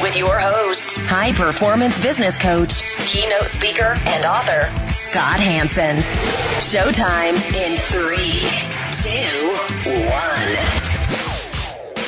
with your host, high-performance business coach, keynote speaker, and author, Scott Hansen. Showtime in 3, 2,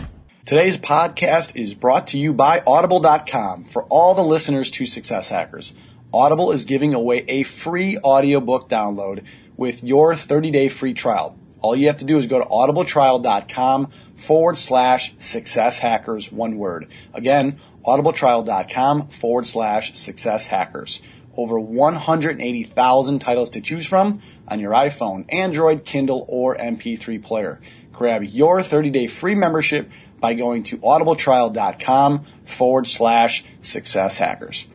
1. Today's podcast is brought to you by Audible.com for all the listeners to Success Hackers. Audible is giving away a free audiobook download with your 30-day free trial. All you have to do is go to audibletrial.com/success hackers, one word. Again, audibletrial.com/success hackers. Over 180,000 titles to choose from on your iPhone, Android, Kindle, or MP3 player. Grab your 30-day free membership by going to audibletrial.com/success hackers.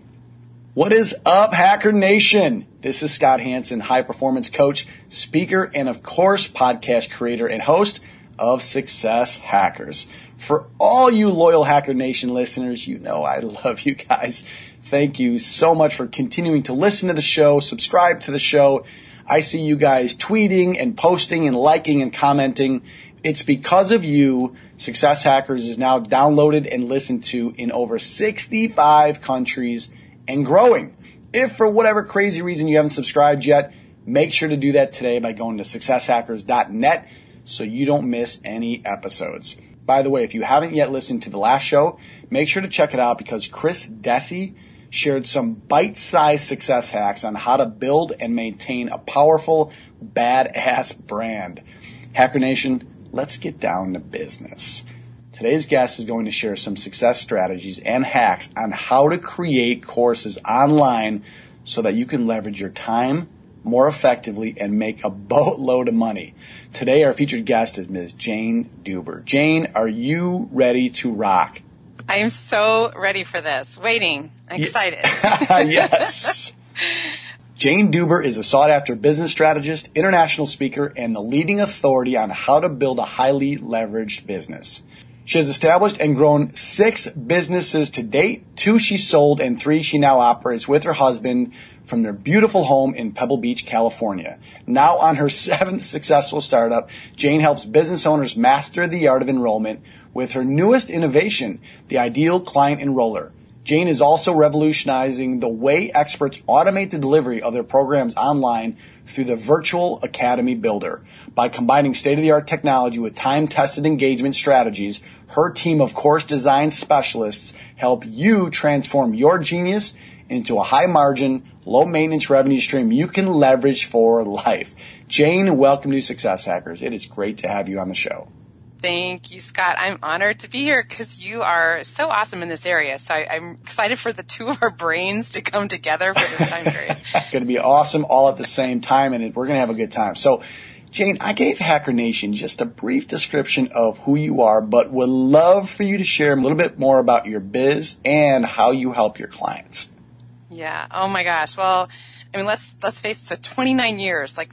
What is up, Hacker Nation? This is Scott Hansen, high-performance coach, speaker, and of course, podcast creator and host of Success Hackers. For all you loyal Hacker Nation listeners, you know I love you guys. Thank you so much for continuing to listen to the show, subscribe to the show. I see you guys tweeting and posting and liking and commenting. It's because of you, Success Hackers is now downloaded and listened to in over 65 countries and growing. If for whatever crazy reason you haven't subscribed yet, make sure to do that today by going to successhackers.net so you don't miss any episodes. By the way, if you haven't yet listened to the last show, make sure to check it out because Chris Desi shared some bite-sized success hacks on how to build and maintain a powerful, badass brand. Hacker Nation, let's get down to business. Today's guest is going to share some success strategies and hacks on how to create courses online so that you can leverage your time more effectively and make a boatload of money. Today, our featured guest is Ms. Jane Duber. Jane, are you ready to rock? I am so ready for this. Waiting. I'm excited. Yes. Jane Duber is a sought-after business strategist, international speaker, and the leading authority on how to build a highly leveraged business. She has established and grown 6 businesses to date, 2 she sold and 3 she now operates with her husband from their beautiful home in Pebble Beach, California. Now on her 7th successful startup, Jane helps business owners master the art of enrollment with her newest innovation, the Ideal Client Enroller. Jane is also revolutionizing the way experts automate the delivery of their programs online through the Virtual Academy Builder. By combining state-of-the-art technology with time-tested engagement strategies, her team of course design specialists help you transform your genius into a high-margin, low-maintenance revenue stream you can leverage for life. Jane, welcome to Success Hackers. It is great to have you on the show. Thank you, Scott. I'm honored to be here because you are so awesome in this area. So I'm excited for the two of our brains to come together for this time period. It's going to be awesome all at the same time, and we're going to have a good time. So, Jane, I gave Hacker Nation just a brief description of who you are, but would love for you to share a little bit more about your biz and how you help your clients. Yeah. Oh, my gosh. Well, I mean, let's face it. So 29 years, like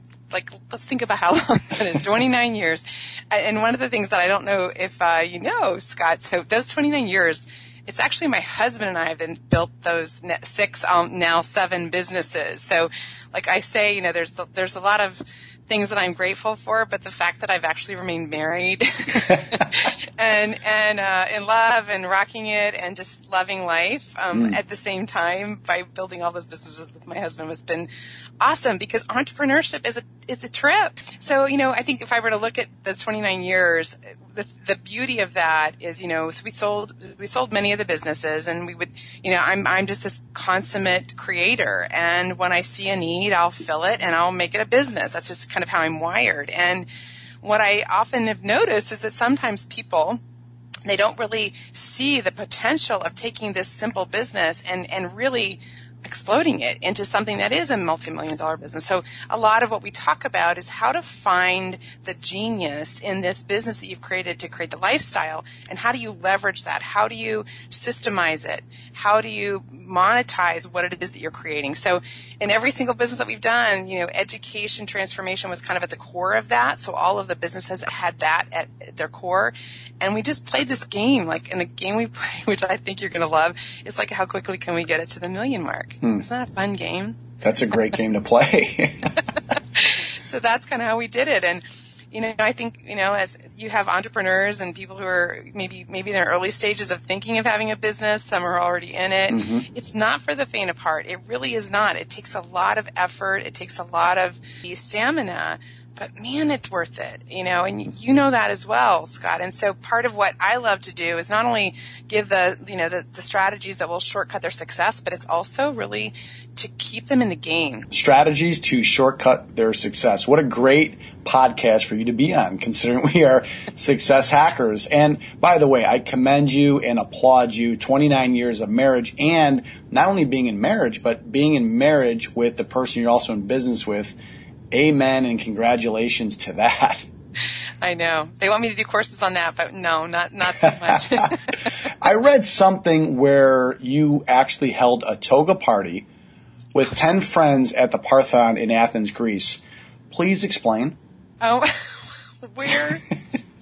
let's think about how long that is, 29 years. And one of the things that I don't know if you know, Scott, so those 29 years, it's actually my husband and I have built those 6, now 7 businesses. So like I say, you know, there's a lot of things that I'm grateful for, but the fact that I've actually remained married and in love and rocking it and just loving life at the same time by building all those businesses with my husband has been awesome because entrepreneurship is a trip. So, you know, I think if I were to look at those 29 years, the beauty of that is, you know, so we sold many of the businesses and we would, you know, I'm just this consummate creator. And when I see a need, I'll fill it and I'll make it a business. That's just kind of how I'm wired. And what I often have noticed is that sometimes people, they don't really see the potential of taking this simple business and really exploding it into something that is a multi-million-dollar business. So a lot of what we talk about is how to find the genius in this business that you've created to create the lifestyle, and how do you leverage that? How do you systemize it? How do you monetize what it is that you're creating? So in every single business that we've done, you know, education transformation was kind of at the core of that. So all of the businesses had that at their core. And we just played this game, like, and the game we play, which I think you're going to love, is like, how quickly can we get it to the million mark? Isn't that a fun game? That's a great game to play. So that's kind of how we did it. And, you know, I think, you know, as you have entrepreneurs and people who are maybe in their early stages of thinking of having a business, some are already in it. Mm-hmm. It's not for the faint of heart. It really is not. It takes a lot of effort. It takes a lot of stamina. But, man, it's worth it, you know, and you know that as well, Scott. And so part of what I love to do is not only give the strategies that will shortcut their success, but it's also really to keep them in the game. Strategies to shortcut their success. What a great podcast for you to be on, considering we are success hackers. And by the way, I commend you and applaud you. 29 years of marriage, and not only being in marriage, but being in marriage with the person you're also in business with. Amen, and congratulations to that. I know. They want me to do courses on that, but no, not so much. I read something where you actually held a toga party with 10 friends at the Parthenon in Athens, Greece. Please explain. Oh, where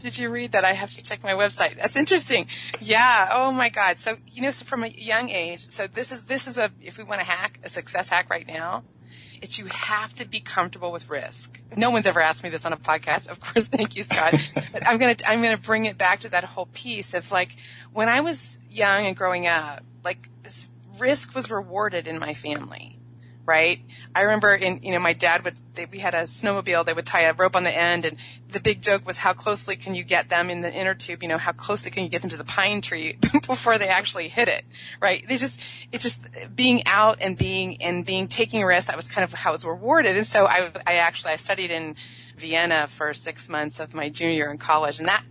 did you read that? I have to check my website. That's interesting. Yeah. Oh, my God. So, you know, so from a young age, so this is a, if we want to hack, a success hack right now, it's you have to be comfortable with risk. No one's ever asked me this on a podcast. Of course, thank you, Scott. But I'm gonna bring it back to that whole piece of, like, when I was young and growing up, like, risk was rewarded in my family. Right. I remember my dad we had a snowmobile, they would tie a rope on the end, and the big joke was, how closely can you get them in the inner tube? You know, how closely can you get them to the pine tree before they actually hit it? Right. It just being out and being taking risks, that was kind of how it was rewarded. And so I studied in Vienna for 6 months of my junior year in college, and that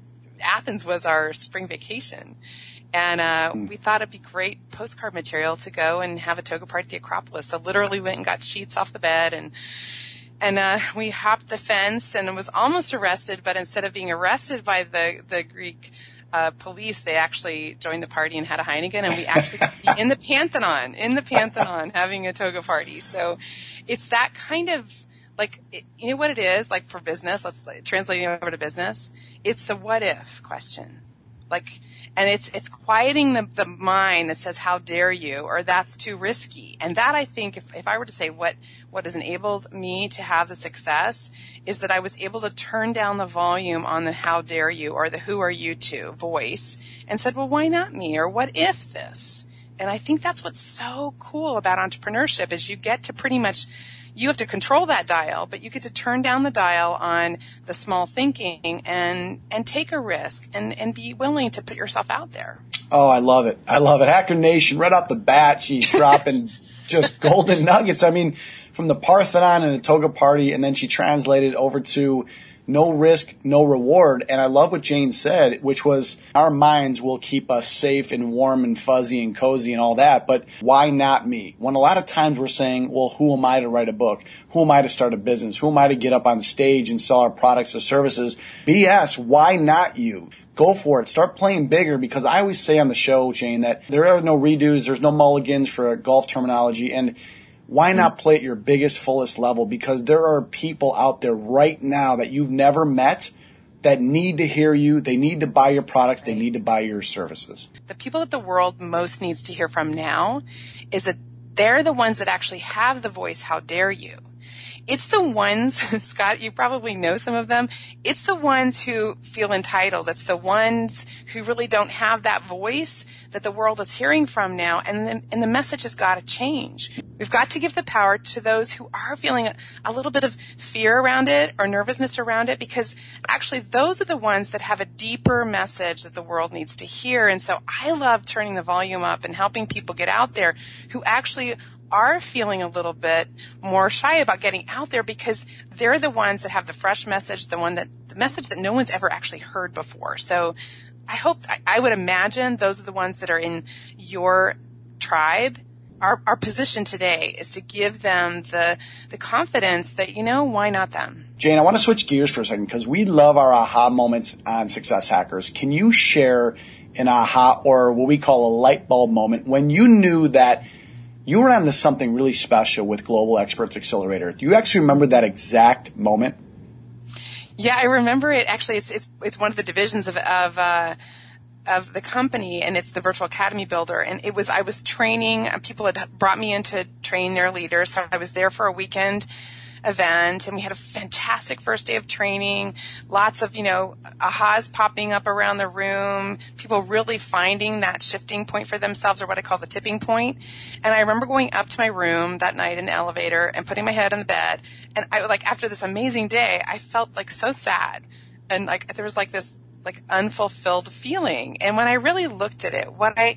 Athens was our spring vacation. And we thought it'd be great postcard material to go and have a toga party at the Acropolis. So literally went and got sheets off the bed, and we hopped the fence and was almost arrested. But instead of being arrested by the Greek police, they actually joined the party and had a Heineken, and we actually got to be in the Pantheon, having a toga party. So it's that kind of, like, you know what it is, like, for business. Let's translate it over to business. It's the what if question, like. And it's quieting the mind that says, how dare you, or that's too risky. And that, I think, if I were to say what has enabled me to have the success, is that I was able to turn down the volume on the how dare you or the who are you to voice, and said, well, why not me, or what if this? And I think that's what's so cool about entrepreneurship, is you get to pretty much, you have to control that dial, but you get to turn down the dial on the small thinking and take a risk and be willing to put yourself out there. Oh, I love it. I love it. Hacker Nation, right off the bat, she's dropping just golden nuggets. I mean, from the Parthenon and the toga party, and then she translated over to no risk, no reward. And I love what Jane said, which was, our minds will keep us safe and warm and fuzzy and cozy and all that, but why not me? When a lot of times we're saying, well, who am I to write a book? Who am I to start a business? Who am I to get up on stage and sell our products or services? BS, why not you? Go for it. Start playing bigger, because I always say on the show, Jane, that there are no redos, there's no mulligans, for golf terminology, and why not play at your biggest, fullest level? Because there are people out there right now that you've never met that need to hear you. They need to buy your products. They need to buy your services. The people that the world most needs to hear from now is that they're the ones that actually have the voice, how dare you. It's the ones, Scott, you probably know some of them. It's the ones who feel entitled. It's the ones who really don't have that voice that the world is hearing from now. And the message has got to change. We've got to give the power to those who are feeling a little bit of fear around it or nervousness around it, because actually those are the ones that have a deeper message that the world needs to hear. And so I love turning the volume up and helping people get out there who actually are feeling a little bit more shy about getting out there, because they're the ones that have the fresh message, the message that no one's ever actually heard before. So I would imagine those are the ones that are in your tribe our position today is to give them the confidence that, you know, why not them? Jane, I want to switch gears for a second because we love our aha moments on Success Hackers. Can you share an aha or what we call a light bulb moment when you knew that you were onto something really special with Global Experts Accelerator? Do you actually remember that exact moment? Yeah, I remember it. Actually, it's one of the divisions of the company, and it's the Virtual Academy Builder. And it was, I was training, people had brought me in to train their leaders. So I was there for a weekend event, and we had a fantastic first day of training, lots of, you know, ahas popping up around the room, people really finding that shifting point for themselves, or what I call the tipping point. And I remember going up to my room that night in the elevator and putting my head on the bed. And I was like, after this amazing day, I felt like so sad. And like, there was like this, like unfulfilled feeling. And when I really looked at it, what I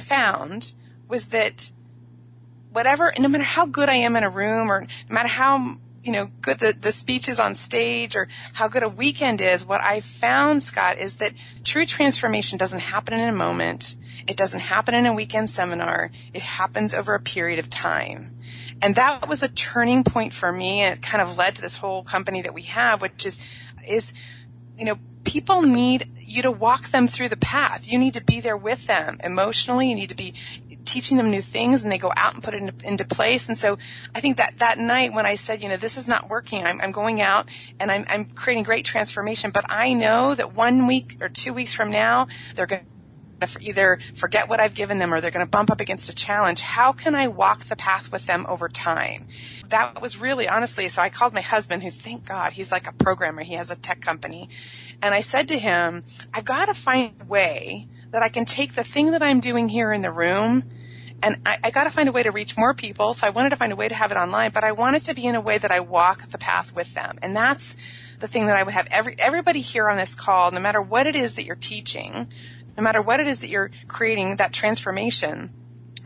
found was that whatever, no matter how good I am in a room, or no matter how, you know, good the speech is on stage, or how good a weekend is, what I found, Scott, is that true transformation doesn't happen in a moment. It doesn't happen in a weekend seminar. It happens over a period of time. And that was a turning point for me, and it kind of led to this whole company that we have, which is, you know, people need you to walk them through the path. You need to be there with them emotionally. You need to be teaching them new things, and they go out and put it into place. And so I think that night when I said, you know, this is not working, I'm going out and I'm creating great transformation, but I know that 1 week or 2 weeks from now, they're going to either forget what I've given them, or they're going to bump up against a challenge. How can I walk the path with them over time? That was really, honestly, so I called my husband, who, thank God, he's like a programmer. He has a tech company. And I said to him, I've got to find a way that I can take the thing that I'm doing here in the room, and I got to find a way to reach more people. So I wanted to find a way to have it online, but I wanted to be in a way that I walk the path with them. And that's the thing that I would have everybody here on this call, no matter what it is that you're teaching, no matter what it is that you're creating, that transformation,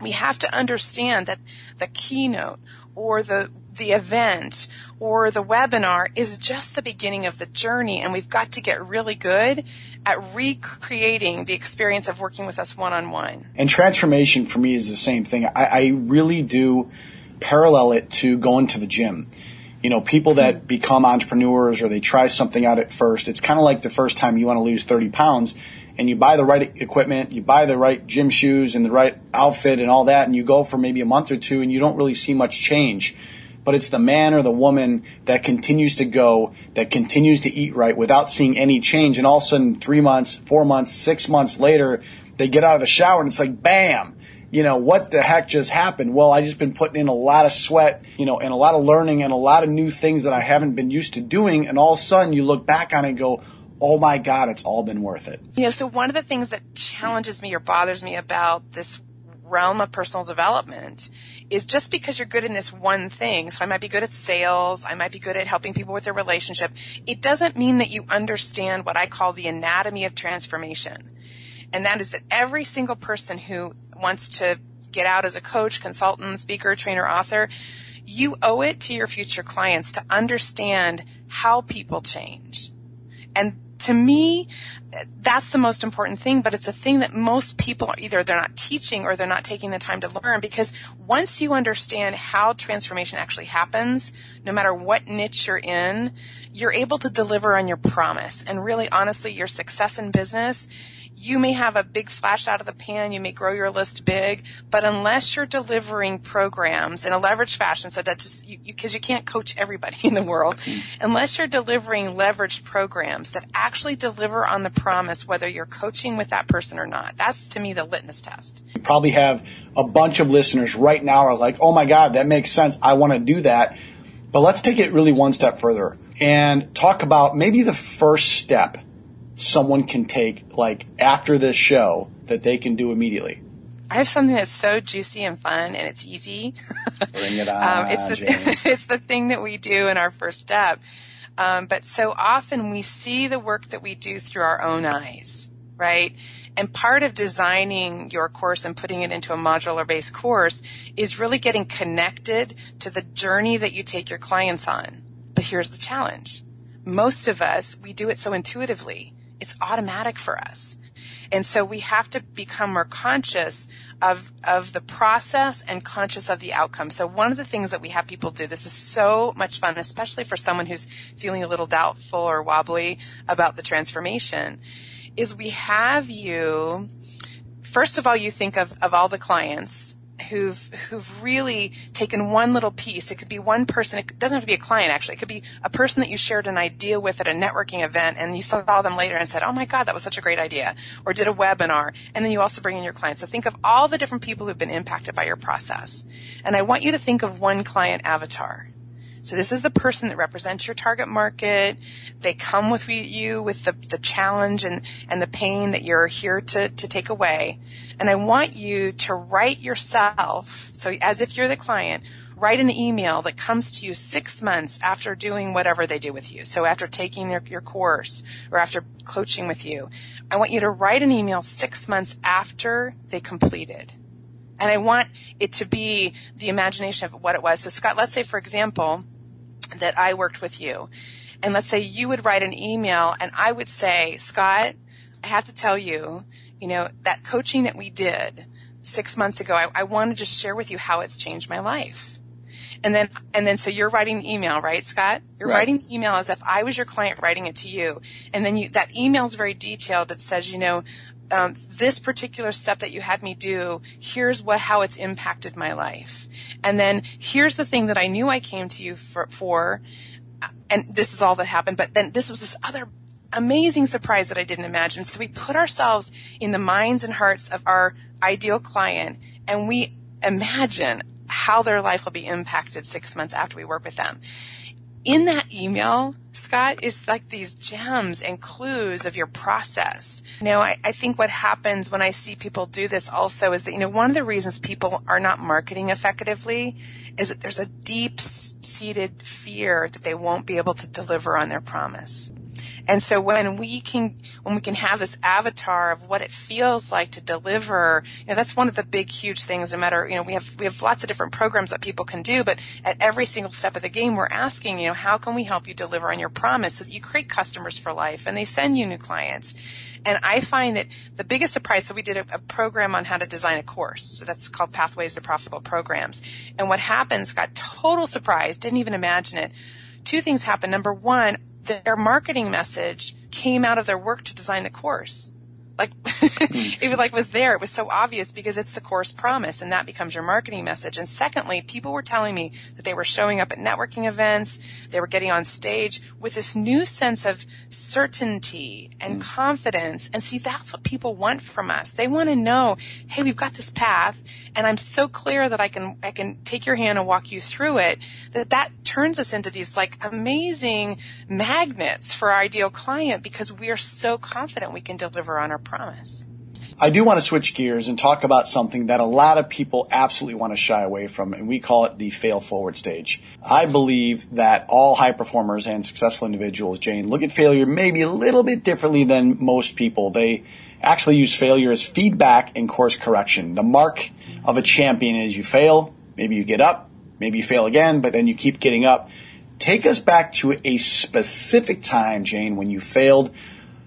we have to understand that the keynote or the event or the webinar is just the beginning of the journey, and we've got to get really good at recreating the experience of working with us one-on-one. And transformation for me is the same thing. I really do parallel it to going to the gym. You know, people that become entrepreneurs or they try something out at first, it's kind of like the first time you want to lose 30 pounds and you buy the right equipment, you buy the right gym shoes and the right outfit and all that, and you go for maybe a month or two and you don't really see much change. But it's the man or the woman that continues to go, that continues to eat right without seeing any change. And all of a sudden, 3 months, 4 months, 6 months later, they get out of the shower and it's like, bam, you know, what the heck just happened? Well, I just been putting in a lot of sweat, you know, and a lot of learning and a lot of new things that I haven't been used to doing. And all of a sudden you look back on it and go, oh my God, it's all been worth it. You know, so one of the things that challenges me or bothers me about this realm of personal development is just because you're good in this one thing, so I might be good at sales, I might be good at helping people with their relationship, it doesn't mean that you understand what I call the anatomy of transformation. And that is that every single person who wants to get out as a coach, consultant, speaker, trainer, author, you owe it to your future clients to understand how people change. And to me, that's the most important thing, but it's a thing that most people are either they're not teaching or they're not taking the time to learn, because once you understand how transformation actually happens, no matter what niche you're in, you're able to deliver on your promise. And really, honestly, your success in business, you may have a big flash out of the pan, you may grow your list big, but unless you're delivering programs in a leveraged fashion, so that just because you can't coach everybody in the world, unless you're delivering leveraged programs that actually deliver on the promise, whether you're coaching with that person or not, that's to me the litmus test. You probably have a bunch of listeners right now are like, oh my God, that makes sense. I want to do that. But let's take it really one step further and talk about maybe the first step someone can take, like after this show, that they can do immediately. I have something that's so juicy and fun, and it's easy. Bring it on, Jane. It's the thing that we do in our first step. But so often we see the work that we do through our own eyes, right? And part of designing your course and putting it into a modular-based course is really getting connected to the journey that you take your clients on. But here's the challenge. Most of us, we do it so intuitively. It's automatic for us. And so we have to become more conscious of the process and conscious of the outcome. So one of the things that we have people do, this is so much fun, especially for someone who's feeling a little doubtful or wobbly about the transformation, is we have you, first of all, you think of all the clients who've really taken one little piece. It could be one person. It doesn't have to be a client, actually. It could be a person that you shared an idea with at a networking event, and you saw them later and said, oh, my God, that was such a great idea, or did a webinar. And then you also bring in your clients. So think of all the different people who've been impacted by your process. And I want you to think of one client avatar. So this is the person that represents your target market. They come with you with the challenge and the pain that you're here to take away. And I want you to write yourself, so as if you're the client, write an email that comes to you 6 months after doing whatever they do with you. So after taking your course or after coaching with you, I want you to write an email 6 months after they completed. And I want it to be the imagination of what it was. So, Scott, let's say, for example, that I worked with you. And let's say you would write an email, and I would say, Scott, I have to tell you, you know, that coaching that we did 6 months ago, I want to just share with you how it's changed my life. And then so you're writing an email, right, Scott? You're right. Writing an email as if I was your client writing it to you. And then that email is very detailed. It says, you know, this particular step that you had me do, here's how it's impacted my life. And then here's the thing that I knew I came to you for, and this is all that happened. But then this was this other amazing surprise that I didn't imagine. So we put ourselves in the minds and hearts of our ideal client, and we imagine how their life will be impacted 6 months after we work with them. In that email, Scott, is like these gems and clues of your process. You know, I think what happens when I see people do this also is that, you know, one of the reasons people are not marketing effectively is that there's a deep-seated fear that they won't be able to deliver on their promise. And so when we can have this avatar of what it feels like to deliver, you know, that's one of the big, huge things. No matter, you know, we have lots of different programs that people can do, but at every single step of the game, we're asking, you know, how can we help you deliver on your promise so that you create customers for life and they send you new clients? And I find that the biggest surprise, so we did a program on how to design a course. So that's called Pathways to Profitable Programs. And what happens, got total surprise, didn't even imagine it. Two things happened. Number one, their marketing message came out of their work to design the course. Like, it was like, was there. It was so obvious because it's the course promise, and that becomes your marketing message. And secondly, people were telling me that they were showing up at networking events, they were getting on stage with this new sense of certainty and confidence. And see, that's what people want from us. They want to know, hey, we've got this path, and I'm so clear that I can take your hand and walk you through it, that turns us into these like amazing magnets for our ideal client because we are so confident we can deliver on our promise. I do want to switch gears and talk about something that a lot of people absolutely want to shy away from, and we call it the fail forward stage. I believe that all high performers and successful individuals, Jane, look at failure maybe a little bit differently than most people. They actually use failure as feedback and course correction. The mark of a champion is you fail, maybe you get up, maybe you fail again, but then you keep getting up. Take us back to a specific time, Jane, when you failed,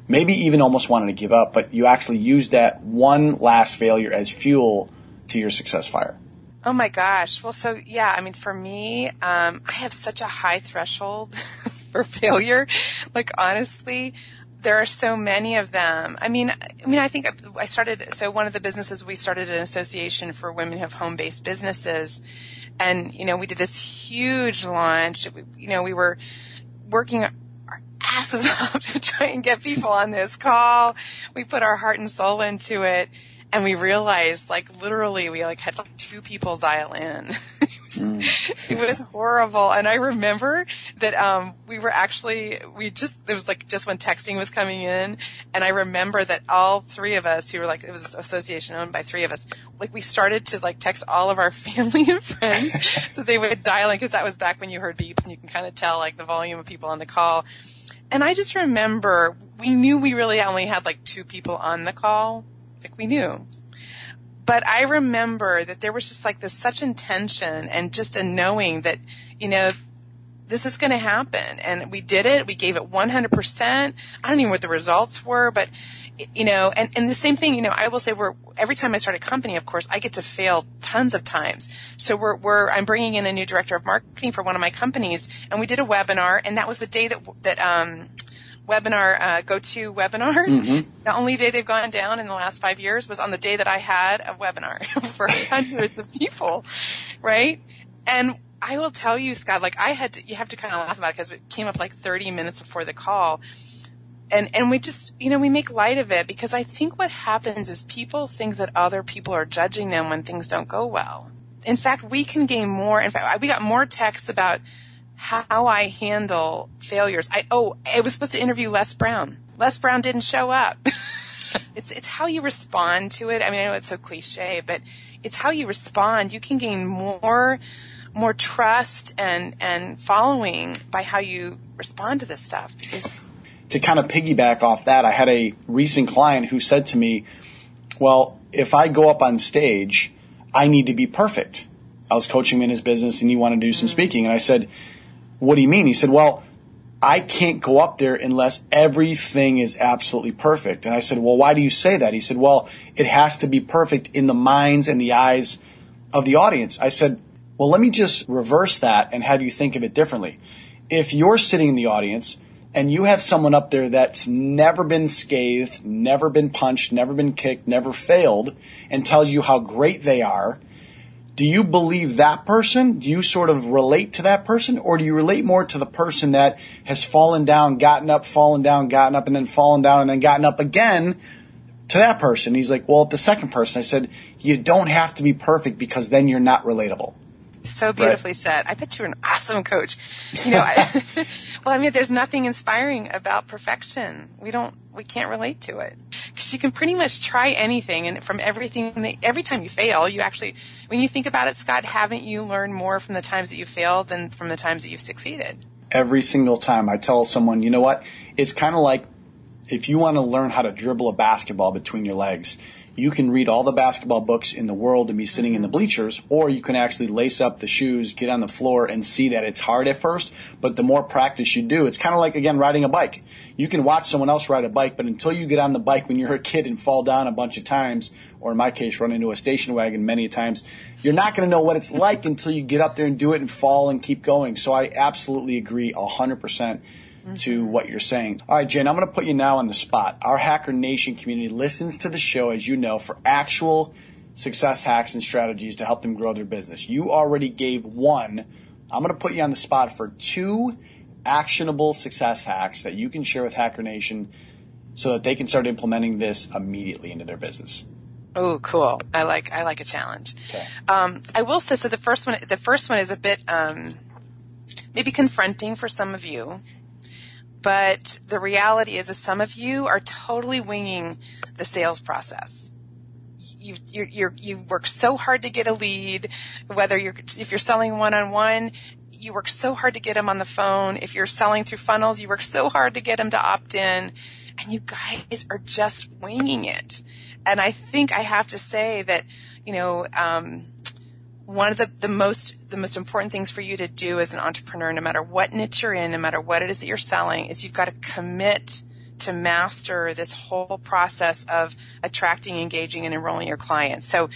maybe even almost wanted to give up, but you actually used that one last failure as fuel to your success fire. Oh my gosh. Well, so yeah, I mean, for me, I have such a high threshold for failure. Like, honestly, there are so many of them. I mean, I think I started, so one of the businesses, we started an association for women who have home-based businesses. And, you know, we did this huge launch. You know, we were working asses off to try and get people on this call. We put our heart and soul into it, and we realized, like, literally we like had like two people dial in. It was horrible. And I remember that we were actually, we just, it was like just when texting was coming in, and I remember that all three of us who were like, it was an association owned by three of us, like we started to like text all of our family and friends so they would dial in, because that was back when you heard beeps and you can kind of tell like the volume of people on the call. And I just remember we knew we really only had like two people on the call. Like, we knew. But I remember that there was just like this such intention and just a knowing that, you know, this is going to happen. And we did it. We gave it 100%. I don't even know what the results were, but you know, and the same thing, you know, I will say every time I start a company, of course, I get to fail tons of times. So I'm bringing in a new director of marketing for one of my companies, and we did a webinar, and that was the day GoToWebinar. Mm-hmm. The only day they've gone down in the last 5 years was on the day that I had a webinar for hundreds of people, right? And I will tell you, Scott, like you have to kind of laugh about it because it came up like 30 minutes before the call. And we just, you know, we make light of it because I think what happens is people think that other people are judging them when things don't go well. In fact, we can gain more. In fact, we got more texts about how I handle failures. I was supposed to interview Les Brown. Les Brown didn't show up. It's how you respond to it. I mean, I know it's so cliche, but it's how you respond. You can gain more trust and following by how you respond to this stuff. Because to kind of piggyback off that, I had a recent client who said to me, well, if I go up on stage, I need to be perfect. I was coaching him in his business and he wanted to do some speaking. And I said, what do you mean? He said, well, I can't go up there unless everything is absolutely perfect. And I said, well, why do you say that? He said, well, it has to be perfect in the minds and the eyes of the audience. I said, well, let me just reverse that and have you think of it differently. If you're sitting in the audience and you have someone up there that's never been scathed, never been punched, never been kicked, never failed, and tells you how great they are, do you believe that person? Do you sort of relate to that person? Or do you relate more to the person that has fallen down, gotten up, fallen down, gotten up, and then fallen down, and then gotten up again to that person? He's like, well, the second person. I said, you don't have to be perfect because then you're not relatable. So beautifully said. I bet you're an awesome coach. You know, there's nothing inspiring about perfection. We can't relate to it because you can pretty much try anything, and from everything, every time you fail, you actually, when you think about it, Scott, haven't you learned more from the times that you failed than from the times that you've succeeded? Every single time. I tell someone, you know what? It's kind of like if you want to learn how to dribble a basketball between your legs. You can read all the basketball books in the world and be sitting in the bleachers, or you can actually lace up the shoes, get on the floor, and see that it's hard at first, but the more practice you do, it's kind of like, again, riding a bike. You can watch someone else ride a bike, but until you get on the bike when you're a kid and fall down a bunch of times, or in my case, run into a station wagon many times, you're not going to know what it's like until you get up there and do it and fall and keep going. So I absolutely agree 100% to what you're saying. All right, Jane, I'm going to put you now on the spot. Our Hacker Nation community listens to the show, as you know, for actual success hacks and strategies to help them grow their business. You already gave one. I'm going to put you on the spot for two actionable success hacks that you can share with Hacker Nation so that they can start implementing this immediately into their business. Oh, cool. I like a challenge. Okay. I will say, so the first one is a bit maybe confronting for some of you. But the reality is some of you are totally winging the sales process. You work so hard to get a lead, if you're selling one-on-one, you work so hard to get them on the phone. If you're selling through funnels, you work so hard to get them to opt in. And you guys are just winging it. And I think I have to say that, you know, one of the most important things for you to do as an entrepreneur, no matter what niche you're in, no matter what it is that you're selling, is you've got to commit to master this whole process of attracting, engaging, and enrolling your clients. So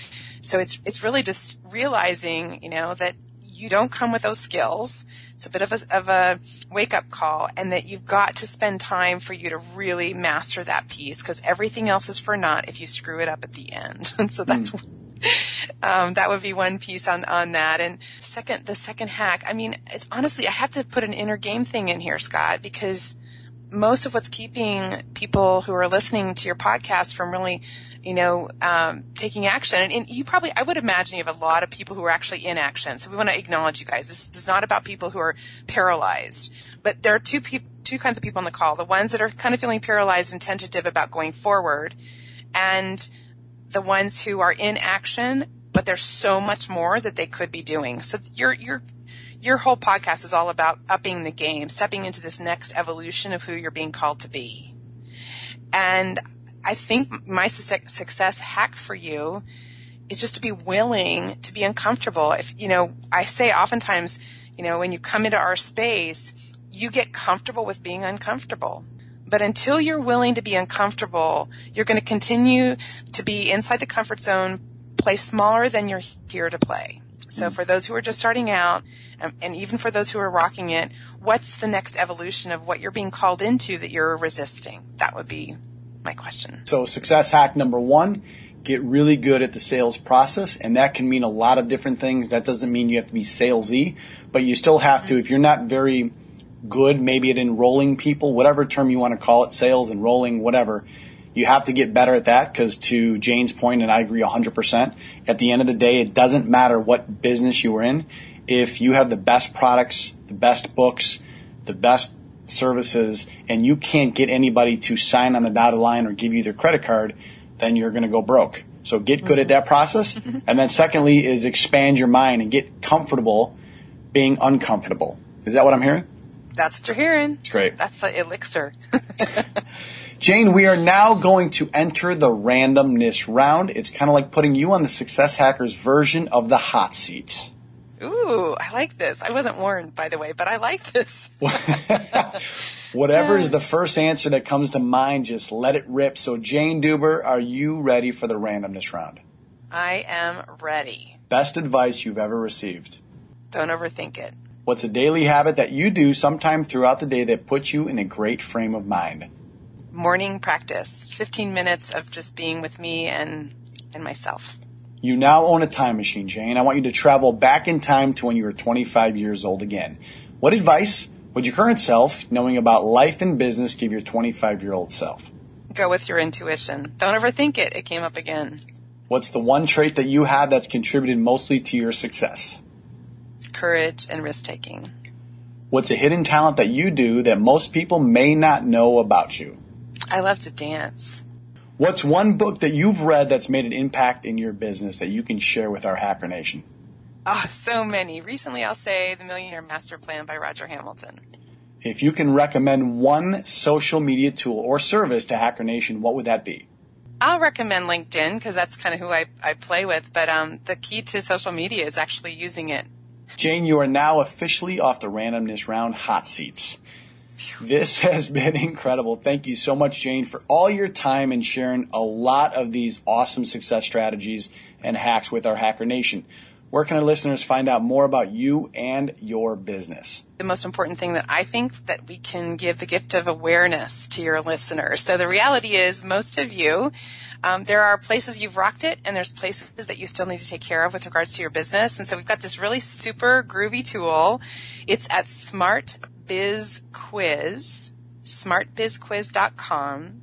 it's really just realizing, you know, that you don't come with those skills. It's a bit of a wake-up call, and that you've got to spend time for you to really master that piece, because everything else is for naught if you screw it up at the end. And so that's that would be one piece on that. And the second hack, I mean, it's honestly, I have to put an inner game thing in here, Scott, because most of what's keeping people who are listening to your podcast from really, you know, taking action. And you probably, I would imagine you have a lot of people who are actually in action. So we want to acknowledge you guys. This is not about people who are paralyzed, but there are two kinds of people on the call. The ones that are kind of feeling paralyzed and tentative about going forward, and the ones who are in action, but there's so much more that they could be doing. So your whole podcast is all about upping the game, stepping into this next evolution of who you're being called to be. And I think my success hack for you is just to be willing to be uncomfortable. If, you know, I say oftentimes, you know, when you come into our space, you get comfortable with being uncomfortable. But until you're willing to be uncomfortable, you're going to continue to be inside the comfort zone, play smaller than you're here to play. So for those who are just starting out, and even for those who are rocking it, what's the next evolution of what you're being called into that you're resisting? That would be my question. So success hack number one, get really good at the sales process, and that can mean a lot of different things. That doesn't mean you have to be salesy, but you still have to, if you're not very good maybe at enrolling people, whatever term you want to call it, sales, enrolling, whatever, you have to get better at that, because to Jane's point, and I agree 100%, at the end of the day, it doesn't matter what business you are in. If you have the best products, the best books, the best services, and you can't get anybody to sign on the dotted line or give you their credit card, then you're going to go broke. So get good at that process. And then secondly is expand your mind and get comfortable being uncomfortable. Is that what I'm hearing? That's what you're hearing. It's great. That's the elixir. Jane, we are now going to enter the randomness round. It's kind of like putting you on the Success Hackers version of the hot seat. Ooh, I like this. I wasn't warned, by the way, but I like this. Whatever is the first answer that comes to mind, just let it rip. So Jane Duber, are you ready for the randomness round? I am ready. Best advice you've ever received? Don't overthink it. What's a daily habit that you do sometime throughout the day that puts you in a great frame of mind? Morning practice, 15 minutes of just being with me and myself. You now own a time machine, Jane. I want you to travel back in time to when you were 25 years old again. What advice would your current self, knowing about life and business, give your 25-year-old self? Go with your intuition. Don't overthink it. It came up again. What's the one trait that you have that's contributed mostly to your success? Courage and risk-taking. What's a hidden talent that you do that most people may not know about you? I love to dance. What's one book that you've read that's made an impact in your business that you can share with our Hacker Nation? Oh, so many. Recently, I'll say The Millionaire Master Plan by Roger Hamilton. If you can recommend one social media tool or service to Hacker Nation, what would that be? I'll recommend LinkedIn, because that's kind of who I play with. But the key to social media is actually using it. Jane, you are now officially off the randomness round hot seats. This has been incredible. Thank you so much, Jane, for all your time and sharing a lot of these awesome success strategies and hacks with our Hacker Nation. Where can our listeners find out more about you and your business? The most important thing that I think that we can give the gift of awareness to your listeners. So the reality is most of you, there are places you've rocked it, and there's places that you still need to take care of with regards to your business. And so we've got this really super groovy tool. It's at SmartBizQuiz, SmartBizQuiz.com,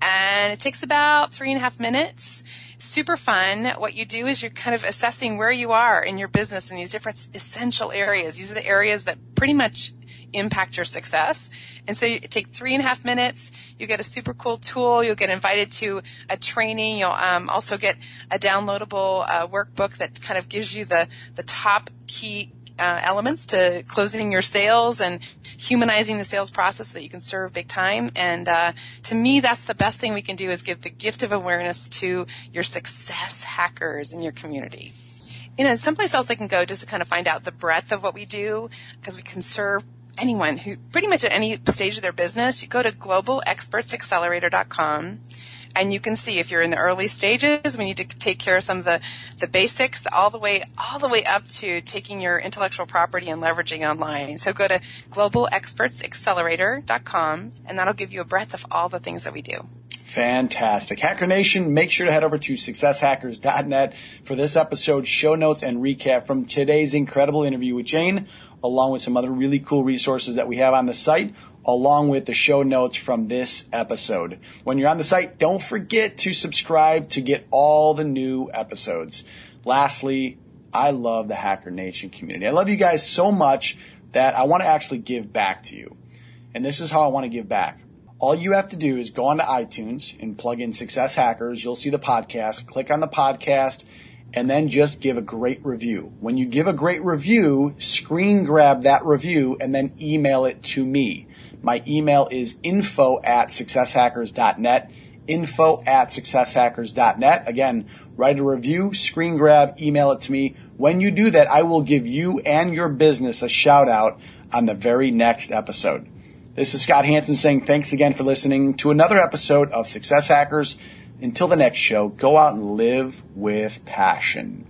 and it takes about 3.5 minutes. Super fun. What you do is you're kind of assessing where you are in your business in these different essential areas. These are the areas that pretty much impact your success. And so you take 3.5 minutes, you get a super cool tool, you'll get invited to a training, you'll also get a downloadable workbook that kind of gives you the top key elements to closing your sales and humanizing the sales process so that you can serve big time. And to me, that's the best thing we can do, is give the gift of awareness to your success hackers in your community. You know, someplace else they can go just to kind of find out the breadth of what we do, because we can serve anyone who pretty much at any stage of their business. You go to globalexpertsaccelerator.com. And you can see if you're in the early stages, we need to take care of some of the basics all the way up to taking your intellectual property and leveraging online. So go to globalexpertsaccelerator.com, and that'll give you a breadth of all the things that we do. Fantastic. Hacker Nation, make sure to head over to successhackers.net for this episode, show notes, and recap from today's incredible interview with Jane, along with some other really cool resources that we have on the site, along with the show notes from this episode. When you're on the site, don't forget to subscribe to get all the new episodes. Lastly, I love the Hacker Nation community. I love you guys so much that I want to actually give back to you. And this is how I want to give back. All you have to do is go onto iTunes and plug in Success Hackers. You'll see the podcast. Click on the podcast and then just give a great review. When you give a great review, screen grab that review and then email it to me. My email is info@successhackers.net, info@successhackers.net. Again, write a review, screen grab, email it to me. When you do that, I will give you and your business a shout out on the very next episode. This is Scott Hansen saying thanks again for listening to another episode of Success Hackers. Until the next show, go out and live with passion.